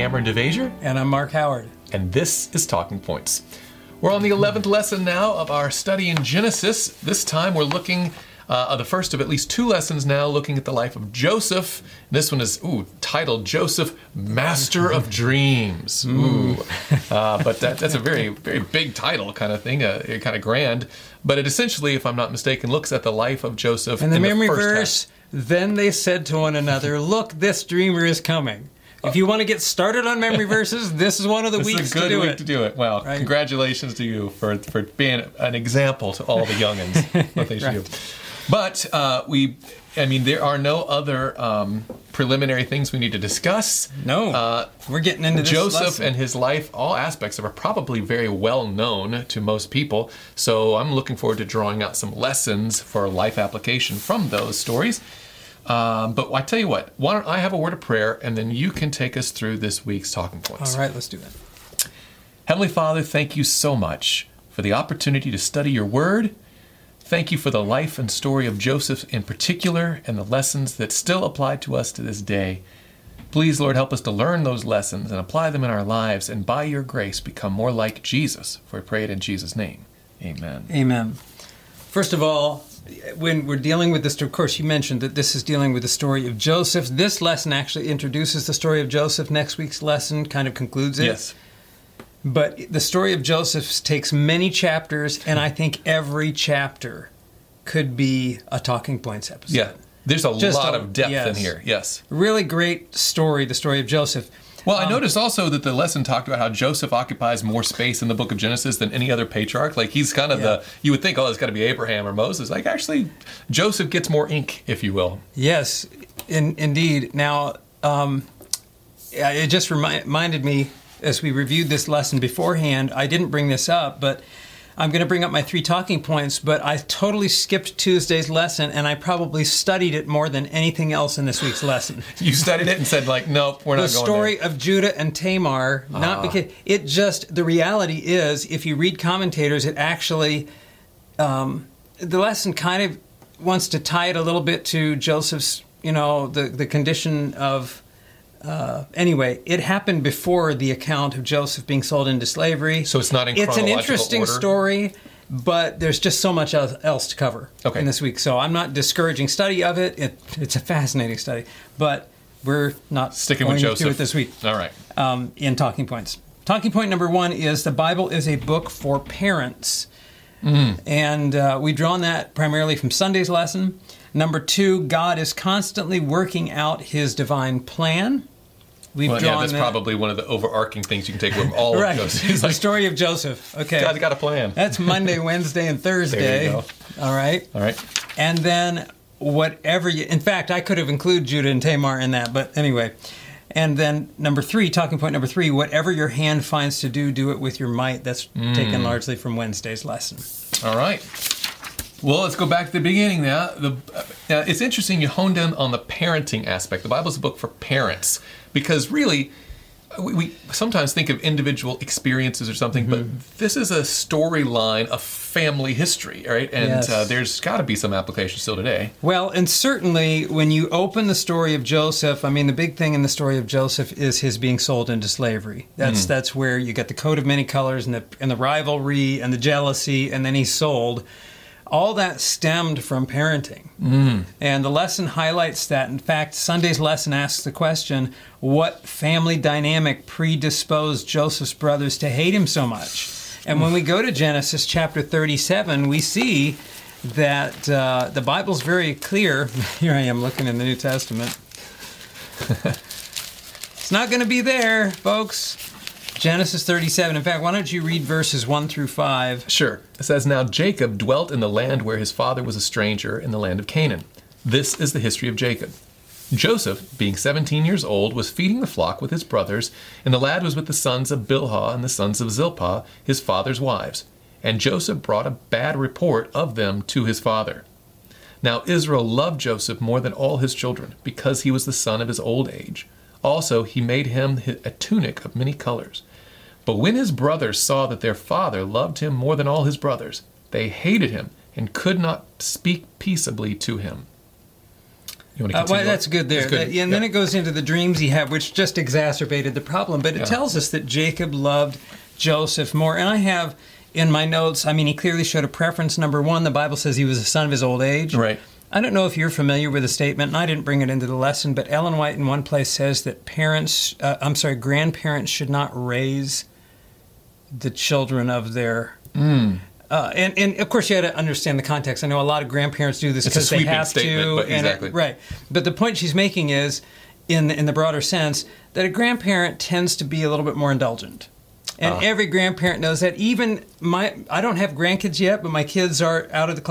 Cameron DeVasher. And I'm Mark Howard. And this is Talking Points. We're on the 11th lesson now of our study in Genesis. This time we're looking the first of at least two lessons now, looking at the life of Joseph. This one is titled Joseph, Master of Dreams. Ooh, but that's a very, very big title kind of thing, kind of grand. But it essentially, if I'm not mistaken, looks at the life of Joseph. And the memory verse, then they said to one another, "Look, this dreamer is coming." If you want to get started on memory verses, this is one of the weeks to do it. This is a good week to do it. Well, right. Congratulations to you for being an example to all the youngins. What they should do. But there are no other preliminary things we need to discuss. No, we're getting into this Joseph lesson. And his life. All aspects of it are probably very well known to most people. So I'm looking forward to drawing out some lessons for life application from those stories. But I tell you what, why don't I have a word of prayer, and then you can take us through this week's Talking Points. All right, let's do that. Heavenly Father, thank you so much for the opportunity to study your word. Thank you for the life and story of Joseph in particular, and the lessons that still apply to us to this day. Please, Lord, help us to learn those lessons and apply them in our lives, and by your grace become more like Jesus. For we pray it in Jesus' name. Amen. Amen. First of all, when we're dealing with this, of course, you mentioned that this is dealing with the story of Joseph. This lesson actually introduces the story of Joseph. Next week's lesson kind of concludes it. Yes. But the story of Joseph takes many chapters, and I think every chapter could be a Talking Points episode. Yeah, there's a lot of depth in here, yes. Really great story, the story of Joseph. Well, I noticed also that the lesson talked about how Joseph occupies more space in the book of Genesis than any other patriarch. Like, he's kind of you would think, oh, it's got to be Abraham or Moses. Like, actually, Joseph gets more ink, if you will. Yes, indeed. Now, it just reminded me, as we reviewed this lesson beforehand, I didn't bring this up, but I'm going to bring up my three talking points, but I totally skipped Tuesday's lesson, and I probably studied it more than anything else in this week's lesson. You studied it and said, like, nope, we're not going there. The story of Judah and Tamar, not because... It just... The reality is, if you read commentators, it actually... the lesson kind of wants to tie it a little bit to Joseph's, the condition of... anyway, it happened before the account of Joseph being sold into slavery. So it's not in chronological order? It's an interesting story, but there's just so much else to cover in this week. So I'm not discouraging study of it. It's a fascinating study, but we're not sticking with Joseph to do it this week. All right. In Talking Points. Talking point number one is the Bible is a book for parents. Mm. And we draw on that primarily from Sunday's lesson. Number two, God is constantly working out his divine plan. That's probably one of the overarching things you can take from all of Joseph. The story of Joseph. Okay. God's got a plan. That's Monday, Wednesday, and Thursday. There you go. All right. And then in fact, I could have included Judah and Tamar in that, but anyway. And then number three, talking point number three, whatever your hand finds to do, do it with your might. That's taken largely from Wednesday's lesson. All right. Well, let's go back to the beginning now. Now, it's interesting you honed in on the parenting aspect. The Bible's a book for parents because really we sometimes think of individual experiences or something, but this is a storyline of family history, right? And there's got to be some application still today. Well, and certainly when you open the story of Joseph, I mean, the big thing in the story of Joseph is his being sold into slavery. That's where you get the coat of many colors and the rivalry and the jealousy, and then he's sold. All that stemmed from parenting. Mm. And the lesson highlights that. In fact, Sunday's lesson asks the question, what family dynamic predisposed Joseph's brothers to hate him so much? And when we go to Genesis chapter 37, we see that the Bible's very clear. Here I am looking in the New Testament. It's not going to be there, folks. Genesis 37. In fact, why don't you read verses 1 through 5? Sure. It says, "Now Jacob dwelt in the land where his father was a stranger, in the land of Canaan. This is the history of Jacob. Joseph, being 17 years old, was feeding the flock with his brothers, and the lad was with the sons of Bilhah and the sons of Zilpah, his father's wives. And Joseph brought a bad report of them to his father. Now Israel loved Joseph more than all his children, because he was the son of his old age. Also, he made him a tunic of many colors. But when his brothers saw that their father loved him more than all his brothers, they hated him and could not speak peaceably to him." You want to continue? Well, that's good there. That's good. Then it goes into the dreams he had, which just exacerbated the problem. But it tells us that Jacob loved Joseph more. And I have in my notes, he clearly showed a preference. Number one, the Bible says he was a son of his old age. Right. I don't know if you're familiar with the statement, and I didn't bring it into the lesson, but Ellen White in one place says that grandparents should not raise the children of their... And of course, you had to understand the context. I know a lot of grandparents do this because they have to. But exactly. But the point she's making is, in the broader sense, that a grandparent tends to be a little bit more indulgent. And every grandparent knows that. Even I don't have grandkids yet, but my kids are out of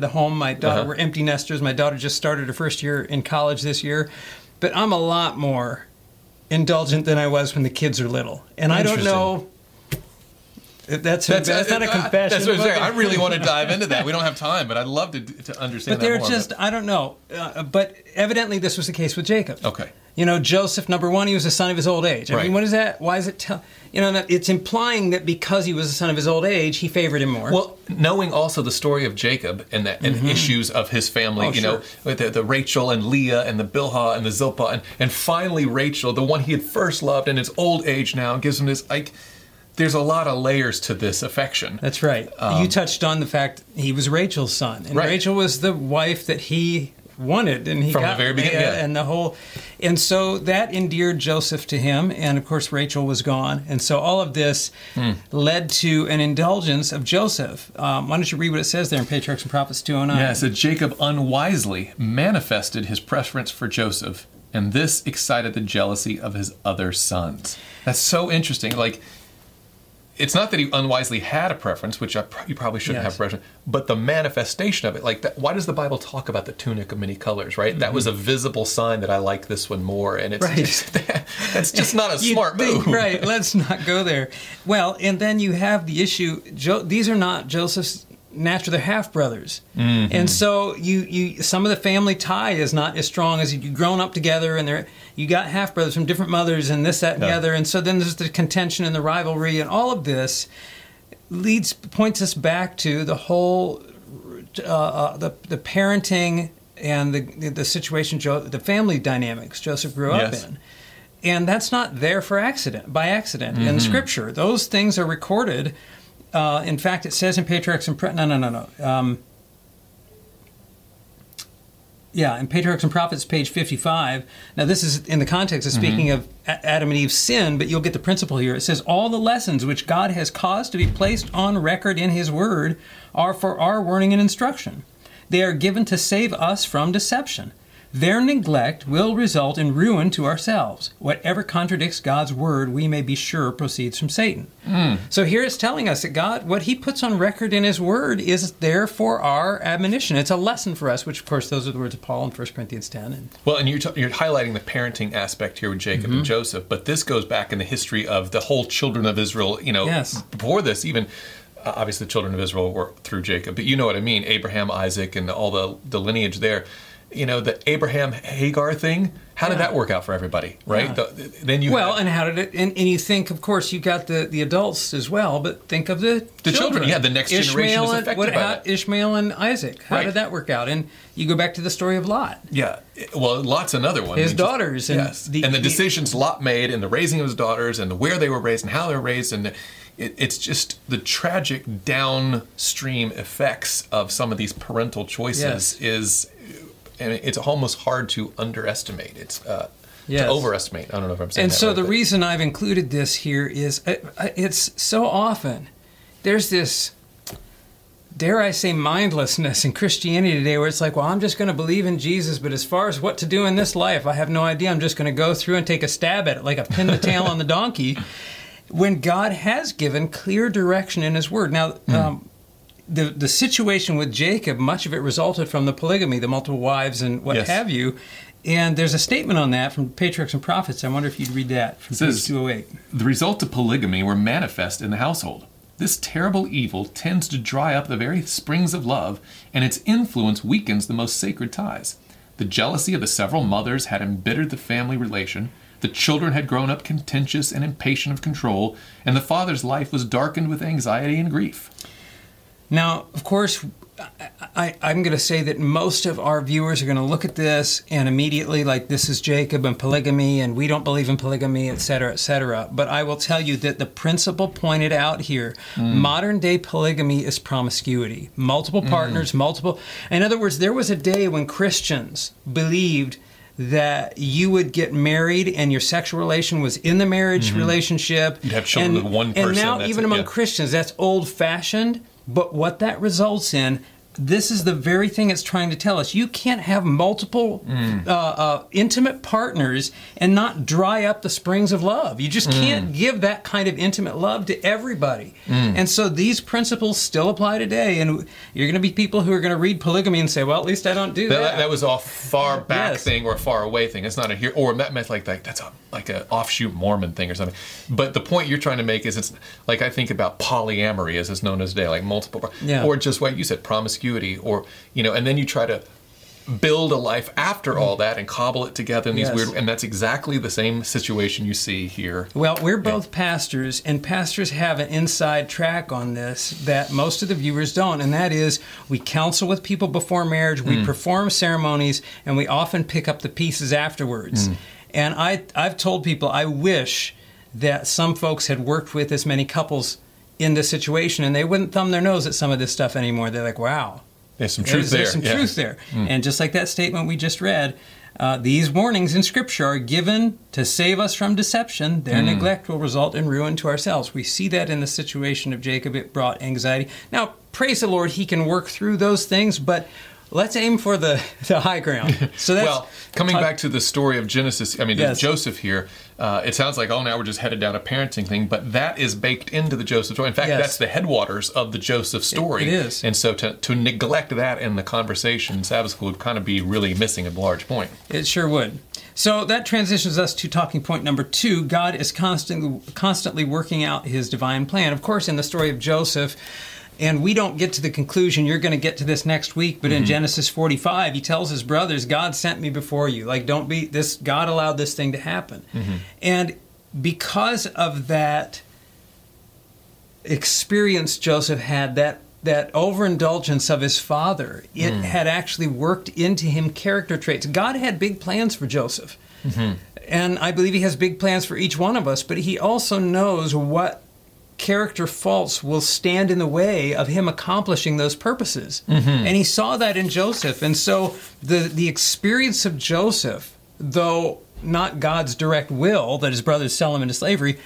the home. My daughter were empty nesters. My daughter just started her first year in college this year. But I'm a lot more indulgent than I was when the kids are little. And I don't know. That's not a confession. That's what I'm saying. I really want to dive into that. We don't have time, but I'd love to understand that more. But they're just, I don't know. But evidently this was the case with Jacob. Okay. You know, Joseph, number one, he was a son of his old age. Right. What is that? Why is it it's implying that because he was a son of his old age, he favored him more. Well, knowing also the story of Jacob and the issues of his family, the Rachel and Leah and the Bilhah and the Zilpah, and finally Rachel, the one he had first loved in his old age now, gives him this... There's a lot of layers to this affection. That's right. You touched on the fact he was Rachel's son. And Rachel was the wife that he wanted. And he from got the very beginning. And so that endeared Joseph to him. And, of course, Rachel was gone. And so all of this led to an indulgence of Joseph. Why don't you read what it says there in Patriarchs and Prophets 209? Yeah, it said, Jacob unwisely manifested his preference for Joseph, and this excited the jealousy of his other sons. That's so interesting. It's not that he unwisely had a preference, which you probably shouldn't have a preference, but the manifestation of it. Why does the Bible talk about the tunic of many colors, right? Mm-hmm. That was a visible sign that I like this one more, and it's that's just not a smart move. Right, let's not go there. Well, and then you have the issue, these are not Joseph's natural, they're half-brothers. Mm-hmm. And so some of the family tie is not as strong as you've grown up together, and you got half-brothers from different mothers and this, that, and the other. And so then there's the contention and the rivalry, and all of this points us back to the whole the parenting and the situation, the family dynamics Joseph grew up in. And that's not there by accident. Mm-hmm. In Scripture, those things are recorded. In fact, it says in Patriarchs and Prophets... in Patriarchs and Prophets, page 55. Now, this is in the context of speaking of Adam and Eve's sin, but you'll get the principle here. It says, all the lessons which God has caused to be placed on record in His Word are for our warning and instruction. They are given to save us from deception. Their neglect will result in ruin to ourselves. Whatever contradicts God's word, we may be sure proceeds from Satan. Mm. So here it's telling us that God, what He puts on record in His word, is there for our admonition. It's a lesson for us, which, of course, those are the words of Paul in 1 Corinthians 10. You're highlighting the parenting aspect here with Jacob and Joseph, but this goes back in the history of the whole children of Israel, before this even... obviously, the children of Israel were through Jacob, but you know what I mean, Abraham, Isaac, and all the lineage there. The Abraham-Hagar thing, how did that work out for everybody, right? Yeah. You think, of course, you got the adults as well, but think of the children. Yeah, the next generation is affected by that. Ishmael and Isaac, how did that work out? And you go back to the story of Lot. Yeah, well, Lot's another one. His daughters. The decisions Lot made and the raising of his daughters and where they were raised and how they were raised and... It's just the tragic downstream effects of some of these parental choices it's almost hard to underestimate. It's to overestimate. I don't know if I'm saying that. And so the reason I've included this here is it's so often there's this, dare I say, mindlessness in Christianity today where it's like, well, I'm just going to believe in Jesus, but as far as what to do in this life, I have no idea. I'm just going to go through and take a stab at it like I've pinned the tail on the donkey. When God has given clear direction in His Word. Now, the situation with Jacob, much of it resulted from the polygamy, the multiple wives and what have you. And there's a statement on that from Patriarchs and Prophets. I wonder if you'd read that from page 208. The results of polygamy were manifest in the household. This terrible evil tends to dry up the very springs of love, and its influence weakens the most sacred ties. The jealousy of the several mothers had embittered the family relation. The children had grown up contentious and impatient of control, and the father's life was darkened with anxiety and grief. Now, of course, I'm going to say that most of our viewers are going to look at this and immediately, like, this is Jacob and polygamy, and we don't believe in polygamy, et cetera, et cetera. But I will tell you that the principle pointed out here, modern-day polygamy is promiscuity. Multiple partners, multiple... In other words, there was a day when Christians believed that you would get married and your sexual relation was in the marriage relationship. You'd have children with one person. And now, even among Christians, that's old-fashioned. But what that results in... This is the very thing it's trying to tell us. You can't have multiple intimate partners and not dry up the springs of love. You just can't give that kind of intimate love to everybody. And so these principles still apply today. And you're going to be people who are going to read polygamy and say, well, at least I don't do that. That was a far back thing or a far away thing. It's not a here. Or that meant like that's a, like an offshoot Mormon thing or something. But the point you're trying to make is it's like I think about polyamory as it's known as today, like multiple. Yeah. Or just what you said, promiscuity. Or, you know, and then you try to build a life after all that and cobble it together in these weird, and that's exactly the same situation you see here. Well, we're both pastors, and pastors have an inside track on this that most of the viewers don't, and that is we counsel with people before marriage, we perform ceremonies, and we often pick up the pieces afterwards. And I've told people I wish that some folks had worked with as many couples in this situation, and they wouldn't thumb their nose at some of this stuff anymore. They're like, wow. There's some truth there. There's some truth there. And just like that statement we just read, these warnings in Scripture are given to save us from deception. Their neglect will result in ruin to ourselves. We see that in the situation of Jacob. It brought anxiety. Now, praise the Lord, he can work through those things, but let's aim for the high ground. So that's, well, coming back to the story of Genesis, I mean, there's Joseph here. It sounds like, oh, now we're just headed down a parenting thing, but that is baked into the Joseph story. In fact, that's the headwaters of the Joseph story. It is. And so to neglect that in the conversation, Sabbath school would kind of be really missing a large point. It sure would. So that transitions us to talking point number 2. God is constantly working out his divine plan. Of course, in the story of Joseph, and we don't get to the conclusion, you're going to get to this next week, but in Genesis 45, he tells his brothers, God sent me before you. Like, don't be this, God allowed this thing to happen. And because of that experience Joseph had, that overindulgence of his father, it had actually worked into him character traits. God had big plans for Joseph. And I believe he has big plans for each one of us, but he also knows what character faults will stand in the way of him accomplishing those purposes. And he saw that in Joseph. And so the experience of Joseph, though not God's direct will that his brothers sell him into slavery,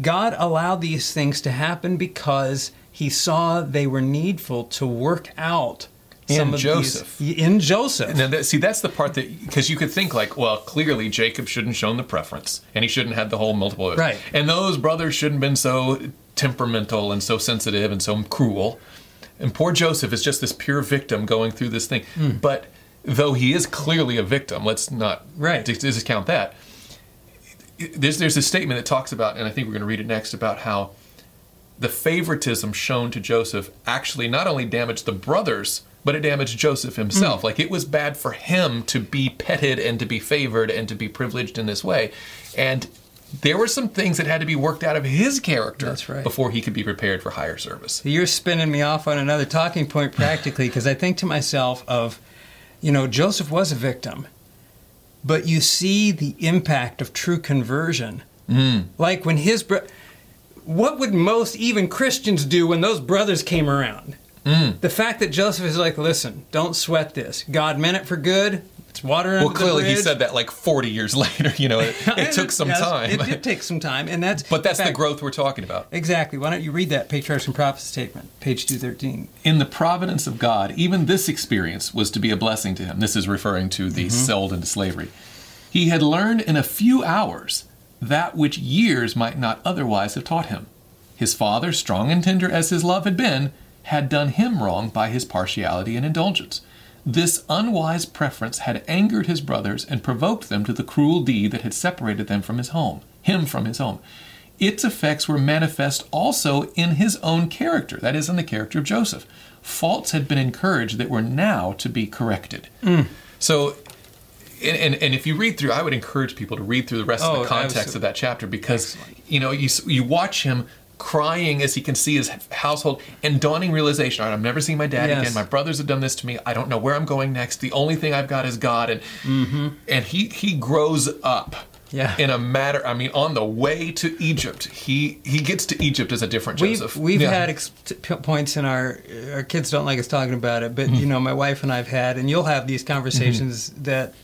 God allowed these things to happen because he saw they were needful to work out in Joseph. In Joseph. Now that, see, that's the part that, because you could think like, well, clearly Jacob shouldn't have shown the preference, and he shouldn't have had the whole multiple. Right. And those brothers shouldn't have been so temperamental and so sensitive and so cruel. And poor Joseph is just this pure victim going through this thing. But though he is clearly a victim, let's not discount that. There's a statement that talks about, and I think we're going to read it next, about how the favoritism shown to Joseph actually not only damaged the brothers, but it damaged Joseph himself. Like, it was bad for him to be petted and to be favored and to be privileged in this way. And there were some things that had to be worked out of his character before he could be prepared for higher service. You're spinning me off on another talking point practically, because I think to myself of, you know, Joseph was a victim, but you see the impact of true conversion. Like when his what would most even Christians do when those brothers came around? The fact that Joseph is like, listen, don't sweat this. God meant it for good. It's water under the bridge. Well, clearly he said that like 40 years later. You know, it took some time. It did take some time. And that's the growth we're talking about. Exactly. Why don't you read that Patriarchs and Prophets statement, page 213. In the providence of God, even this experience was to be a blessing to him. This is referring to the sold into slavery. He had learned in a few hours that which years might not otherwise have taught him. His father, strong and tender as his love had been, had done him wrong by his partiality and indulgence. This unwise preference had angered his brothers and provoked them to the cruel deed that had separated them from his home, him from his home. Its effects were manifest also in his own character, that is, in the character of Joseph. Faults had been encouraged that were now to be corrected. So, and if you read through, I would encourage people to read through the rest of the context of that chapter, because, you know, you watch him crying as he can see his household, and dawning realization, all right, I'm never seeing my dad again. My brothers have done this to me. I don't know where I'm going next. The only thing I've got is God. And and he grows up in a matter, I mean, on the way to Egypt. He gets to Egypt as a different Joseph. We've had points in our kids don't like us talking about it, but you know, my wife and I've had, and you'll have these conversations that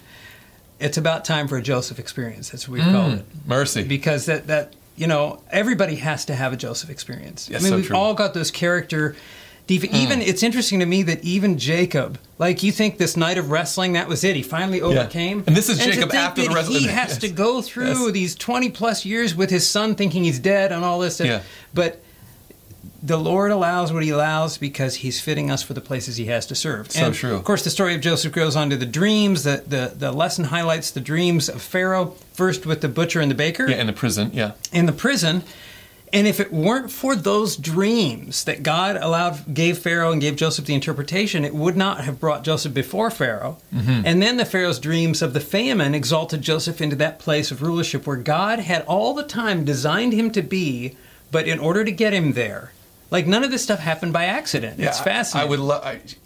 it's about time for a Joseph experience. That's what we've called it. Mercy. Because that you know, everybody has to have a Joseph experience. Yes, I mean, so we've all got those character. Even it's interesting to me that even Jacob, like you think this night of wrestling, that was it. He finally overcame. And this is and Jacob after the wrestling. He has to go through these 20 plus years with his son thinking he's dead and all this. But the Lord allows what he allows because he's fitting us for the places he has to serve. So and true. Of course, the story of Joseph goes on to the dreams. The lesson highlights the dreams of Pharaoh, first with the butcher and the baker. Yeah, in the prison, in the prison. And if it weren't for those dreams that God gave Pharaoh and gave Joseph the interpretation, it would not have brought Joseph before Pharaoh. And then the Pharaoh's dreams of the famine exalted Joseph into that place of rulership where God had all the time designed him to be, but in order to get him there. Like, none of this stuff happened by accident. It's fascinating.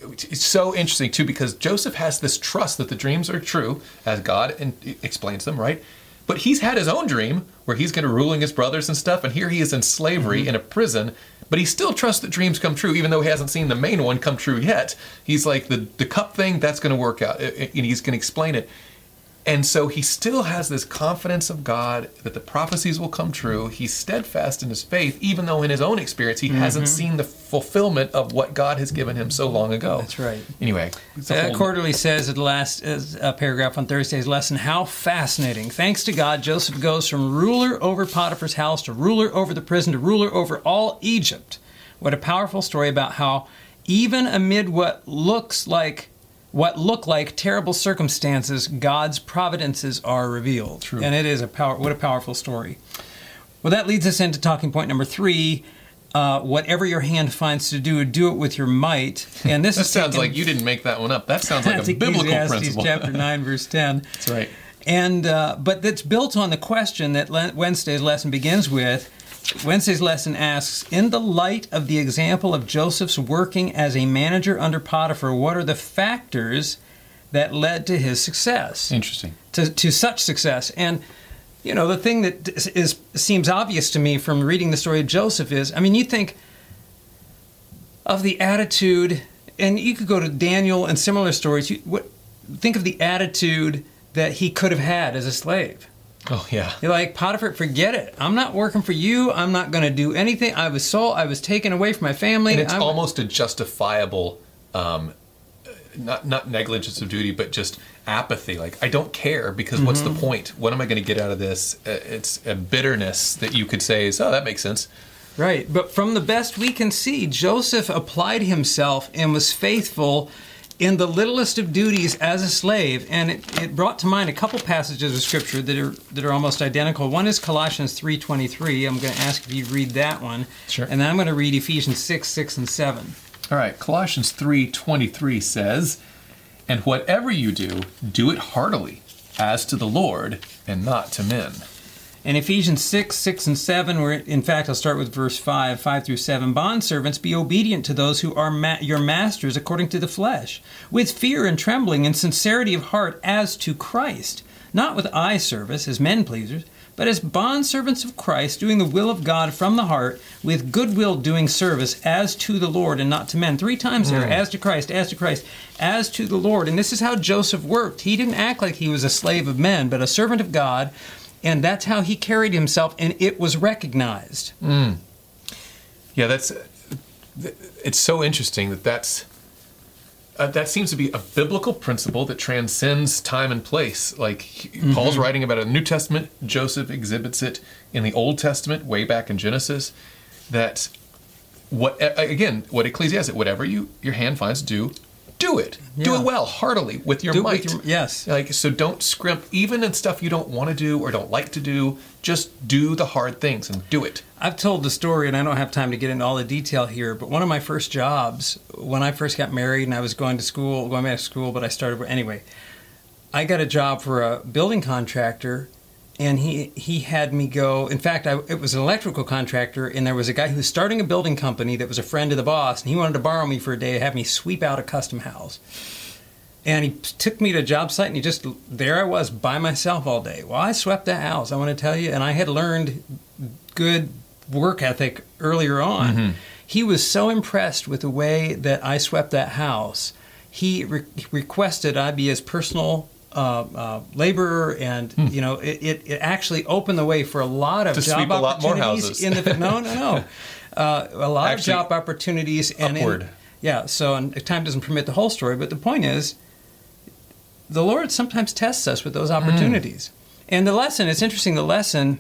It's so interesting, too, because Joseph has this trust that the dreams are true, as God explains them, right? But he's had his own dream where he's going to ruling his brothers and stuff, and here he is in slavery in a prison, but he still trusts that dreams come true, even though he hasn't seen the main one come true yet. He's like, the cup thing, that's going to work out, and he's going to explain it. And so he still has this confidence of God that the prophecies will come true. He's steadfast in his faith, even though in his own experience he hasn't seen the fulfillment of what God has given him so long ago. That's right. Anyway. Quarterly says at the last paragraph on Thursday's lesson, how fascinating. Thanks to God, Joseph goes from ruler over Potiphar's house to ruler over the prison to ruler over all Egypt. What a powerful story about how even amid what look like terrible circumstances, God's providences are revealed. True. And it is what a powerful story. Well, that leads us into talking point number 3. Whatever your hand finds to do, do it with your might. And this sounds like you didn't make that one up. That sounds like a biblical principle. Ecclesiastes chapter 9, verse 10. That's right. And but that's built on the question that Wednesday's lesson begins with. Wednesday's lesson asks, in the light of the example of Joseph's working as a manager under Potiphar, what are the factors that led to his success? Interesting. To such success. And, you know, the thing that seems obvious to me from reading the story of Joseph is, I mean, you think of the attitude, and you could go to Daniel and similar stories, think of the attitude that he could have had as a slave. Oh, yeah. You're like, Potiphar, forget it. I'm not working for you. I'm not going to do anything. I was sold. I was taken away from my family. And it's almost a justifiable, not negligence of duty, but just apathy. Like, I don't care because what's the point? What am I going to get out of this? It's a bitterness that you could say is, oh, that makes sense. Right. But from the best we can see, Joseph applied himself and was faithful in the littlest of duties as a slave, and it brought to mind a couple passages of Scripture that are almost identical. One is Colossians 3:23. I'm going to ask if you read that one. Sure. And then I'm going to read Ephesians 6:6 and 7. All right, Colossians 3:23 says, and whatever you do, do it heartily, as to the Lord and not to men. In Ephesians 6:6 and 7, where in fact I'll start with verse 5 through 7. Bondservants, be obedient to those who are your masters according to the flesh, with fear and trembling and sincerity of heart as to Christ, not with eye service as men pleasers, but as bondservants of Christ, doing the will of God from the heart, with goodwill doing service as to the Lord and not to men. 3 times there, as to Christ, as to Christ, as to the Lord. And this is how Joseph worked. He didn't act like he was a slave of men, but a servant of God. And that's how he carried himself, and it was recognized. Yeah, it's so interesting that seems to be a biblical principle that transcends time and place. Like, Paul's writing about it in the New Testament, Joseph exhibits it in the Old Testament, way back in Genesis, that, what Ecclesiastes, whatever your hand finds to do, do it. Yeah. Do it well, heartily, with your might. Like, so don't scrimp, even in stuff you don't want to do or don't like to do. Just do the hard things and do it. I've told the story, and I don't have time to get into all the detail here, but one of my first jobs, when I first got married and I was going back to school, but I started, anyway, I got a job for a building contractor, and he had me go. In fact, it was an electrical contractor, and there was a guy who was starting a building company that was a friend of the boss, and he wanted to borrow me for a day to have me sweep out a custom house. And he took me to a job site, and he just, there I was by myself all day. Well, I swept the house, I want to tell you, and I had learned good work ethic earlier on. Mm-hmm. He was so impressed with the way that I swept that house, he requested I be his personal laborer, and you know, it actually opened the way for a lot of job opportunities. A lot more houses. A lot actually, of job opportunities. And upward. So time doesn't permit the whole story, but the point is, the Lord sometimes tests us with those opportunities. Mm. And the lesson, it's interesting, the lesson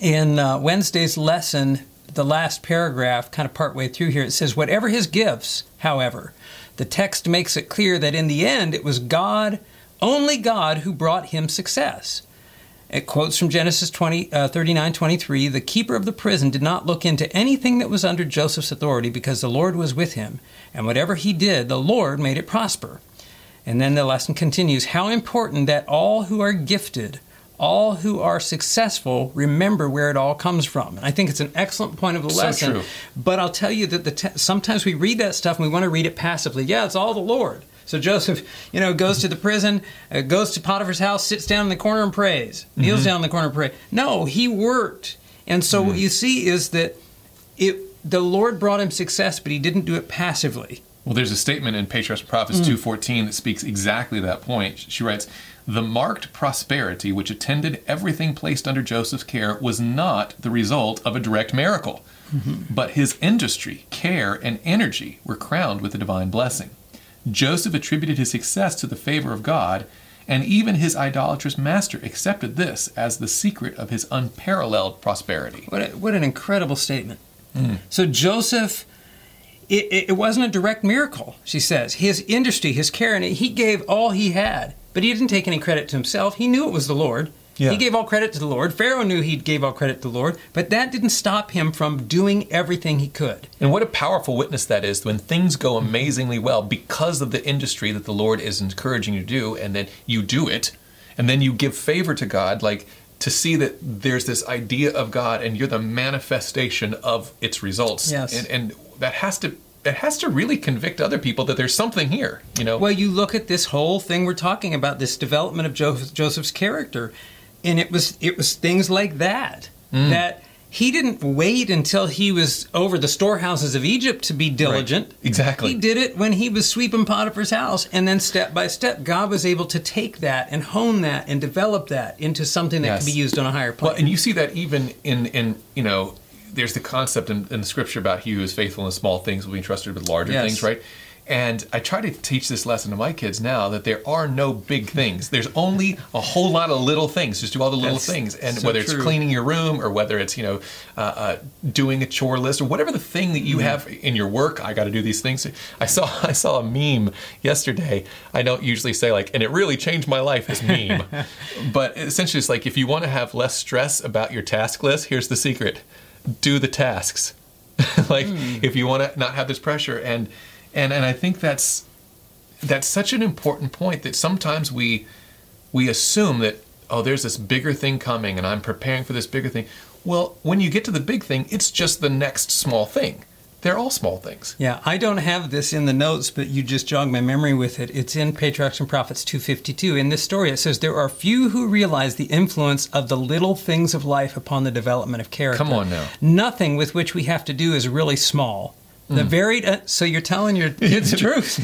in Wednesday's lesson, the last paragraph, kind of partway through here, it says, whatever his gifts, however, the text makes it clear that in the end, it was God, only God, who brought him success. It quotes from Genesis 39:23, the keeper of the prison did not look into anything that was under Joseph's authority because the Lord was with him. And whatever he did, the Lord made it prosper. And then the lesson continues, how important that all who are gifted, all who are successful, remember where it all comes from. And I think it's an excellent point of the lesson. True. But I'll tell you that sometimes we read that stuff and we want to read it passively. Yeah, it's all the Lord. So Joseph, you know, goes to the prison, goes to Potiphar's house, sits down in the corner and prays, kneels down in the corner and prays. No, he worked. And so what you see is that the Lord brought him success, but he didn't do it passively. Well, there's a statement in Patriarchs and Prophets 2:14 that speaks exactly that point. She writes, the marked prosperity which attended everything placed under Joseph's care was not the result of a direct miracle, but his industry, care, and energy were crowned with a divine blessing. Joseph attributed his success to the favor of God, and even his idolatrous master accepted this as the secret of his unparalleled prosperity. What an incredible statement. Mm. So Joseph, it wasn't a direct miracle, she says. His industry, his care, and he gave all he had, but he didn't take any credit to himself. He knew it was the Lord. Yeah. He gave all credit to the Lord. Pharaoh knew he gave all credit to the Lord, but that didn't stop him from doing everything he could. And what a powerful witness that is when things go amazingly well because of the industry that the Lord is encouraging you to do, and then you do it, and then you give favor to God, like to see that there's this idea of God and you're the manifestation of its results. Yes. And that has to really convict other people that there's something here, you know? Well, you look at this whole thing we're talking about, this development of Joseph's character. And it was things like that, that he didn't wait until he was over the storehouses of Egypt to be diligent. Right. Exactly. He did it when he was sweeping Potiphar's house. And then step by step, God was able to take that and hone that and develop that into something that can be used on a higher plane. Well, and you see that even in you know, there's the concept in the scripture about he who is faithful in small things will be entrusted with larger things, right? And I try to teach this lesson to my kids now that there are no big things. There's only a whole lot of little things. Just do all the little things. And so whether it's cleaning your room or whether it's, you know, doing a chore list or whatever the thing that you have in your work, I got to do these things. I saw a meme yesterday. I don't usually say like, and it really changed my life, this meme. But essentially it's like, if you want to have less stress about your task list, here's the secret. Do the tasks. Like if you want to not have this pressure And I think that's such an important point that sometimes we assume that, oh, there's this bigger thing coming and I'm preparing for this bigger thing. Well, when you get to the big thing, it's just the next small thing. They're all small things. Yeah, I don't have this in the notes, but you just jogged my memory with it. It's in Patriarchs and Prophets 2:52. In this story, it says, there are few who realize the influence of the little things of life upon the development of character. Come on now. Nothing with which we have to do is really small. The varied, so you're telling your kids the truth.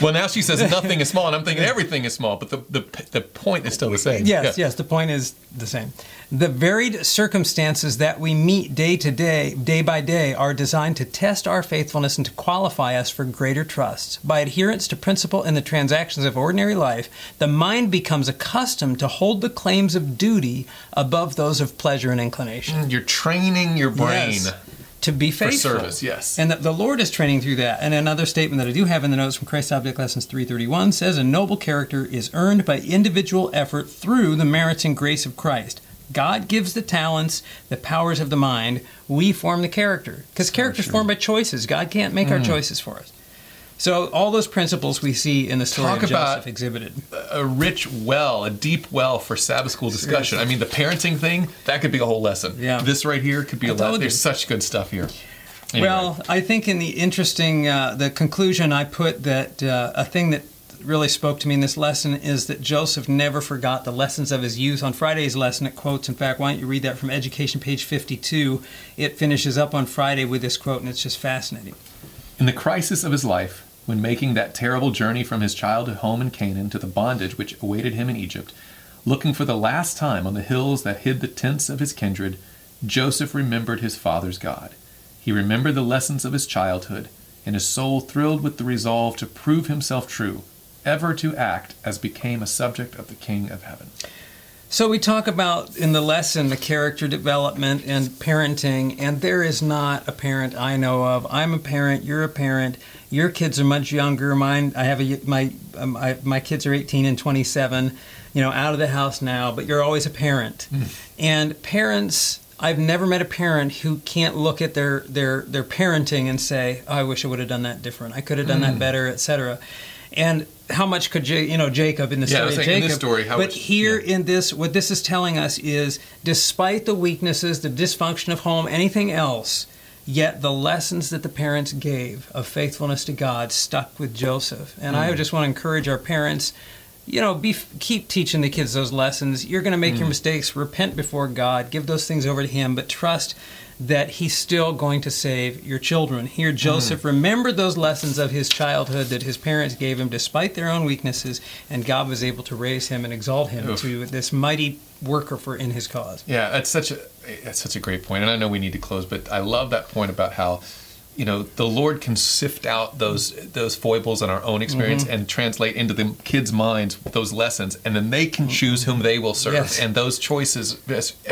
Well, now she says nothing is small, and I'm thinking everything is small, but the point is still the same. Yes, the point is the same. The varied circumstances that we meet day to day, day by day, are designed to test our faithfulness and to qualify us for greater trust. By adherence to principle in the transactions of ordinary life, the mind becomes accustomed to hold the claims of duty above those of pleasure and inclination. You're training your brain. Yes. To be faithful. For service, yes. And the Lord is training through that. And another statement that I do have in the notes from Christ Object Lessons 3:31 says, a noble character is earned by individual effort through the merits and grace of Christ. God gives the talents, the powers of the mind. We form the character. Because character is formed by choices. God can't make our choices for us. So all those principles we see in the story of Joseph exhibited. A rich well, a deep well for Sabbath school discussion. I mean, the parenting thing, that could be a whole lesson. Yeah. This right here could be a lesson. There's such good stuff here. Anyway. Well, I think in the interesting, the conclusion I put that a thing that really spoke to me in this lesson is that Joseph never forgot the lessons of his youth. On Friday's lesson, it quotes, in fact, why don't you read that from Education, page 52. It finishes up on Friday with this quote, and it's just fascinating. In the crisis of his life, when making that terrible journey from his childhood home in Canaan to the bondage which awaited him in Egypt, looking for the last time on the hills that hid the tents of his kindred, Joseph remembered his father's God. He remembered the lessons of his childhood, and his soul thrilled with the resolve to prove himself true, ever to act as became a subject of the King of Heaven. So we talk about in the lesson the character development and parenting, and there is not a parent I know of. I'm a parent, you're a parent, your kids are much younger. Mine, I have my kids are 18 and 27, out of the house now, but you're always a parent. And parents, I've never met a parent who can't look at their parenting and say, oh, I wish I would have done that different. I could have done that better, etc. And how much could Jacob in the story? In this, what this is telling us is, despite the weaknesses, the dysfunction of home, anything else, yet the lessons that the parents gave of faithfulness to God stuck with Joseph. And I just want to encourage our parents, keep teaching the kids those lessons. You're going to make your mistakes. Repent before God. Give those things over to Him, but trust that He's still going to save your children. Here, Joseph remembered those lessons of his childhood that his parents gave him despite their own weaknesses, and God was able to raise him and exalt him to this mighty worker in His cause. Yeah, that's such a great point, and I know we need to close, but I love that point about how the Lord can sift out those foibles in our own experience and translate into the kids' minds those lessons, and then they can choose whom they will serve. Yes. And those choices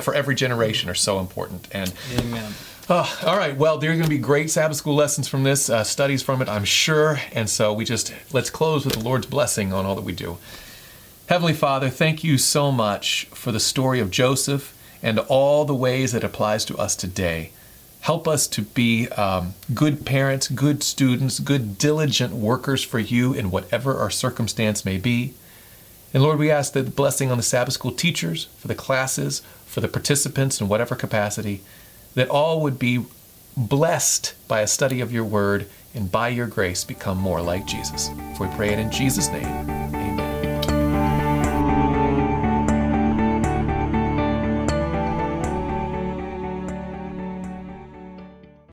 for every generation are so important. And amen. All right. Well, there are going to be great Sabbath school lessons from this, studies from it, I'm sure. And so let's close with the Lord's blessing on all that we do. Heavenly Father, thank you so much for the story of Joseph and all the ways it applies to us today. Help us to be good parents, good students, good diligent workers for you in whatever our circumstance may be. And Lord, we ask that the blessing on the Sabbath school teachers, for the classes, for the participants in whatever capacity, that all would be blessed by a study of your word and by your grace become more like Jesus. For we pray it in Jesus' name.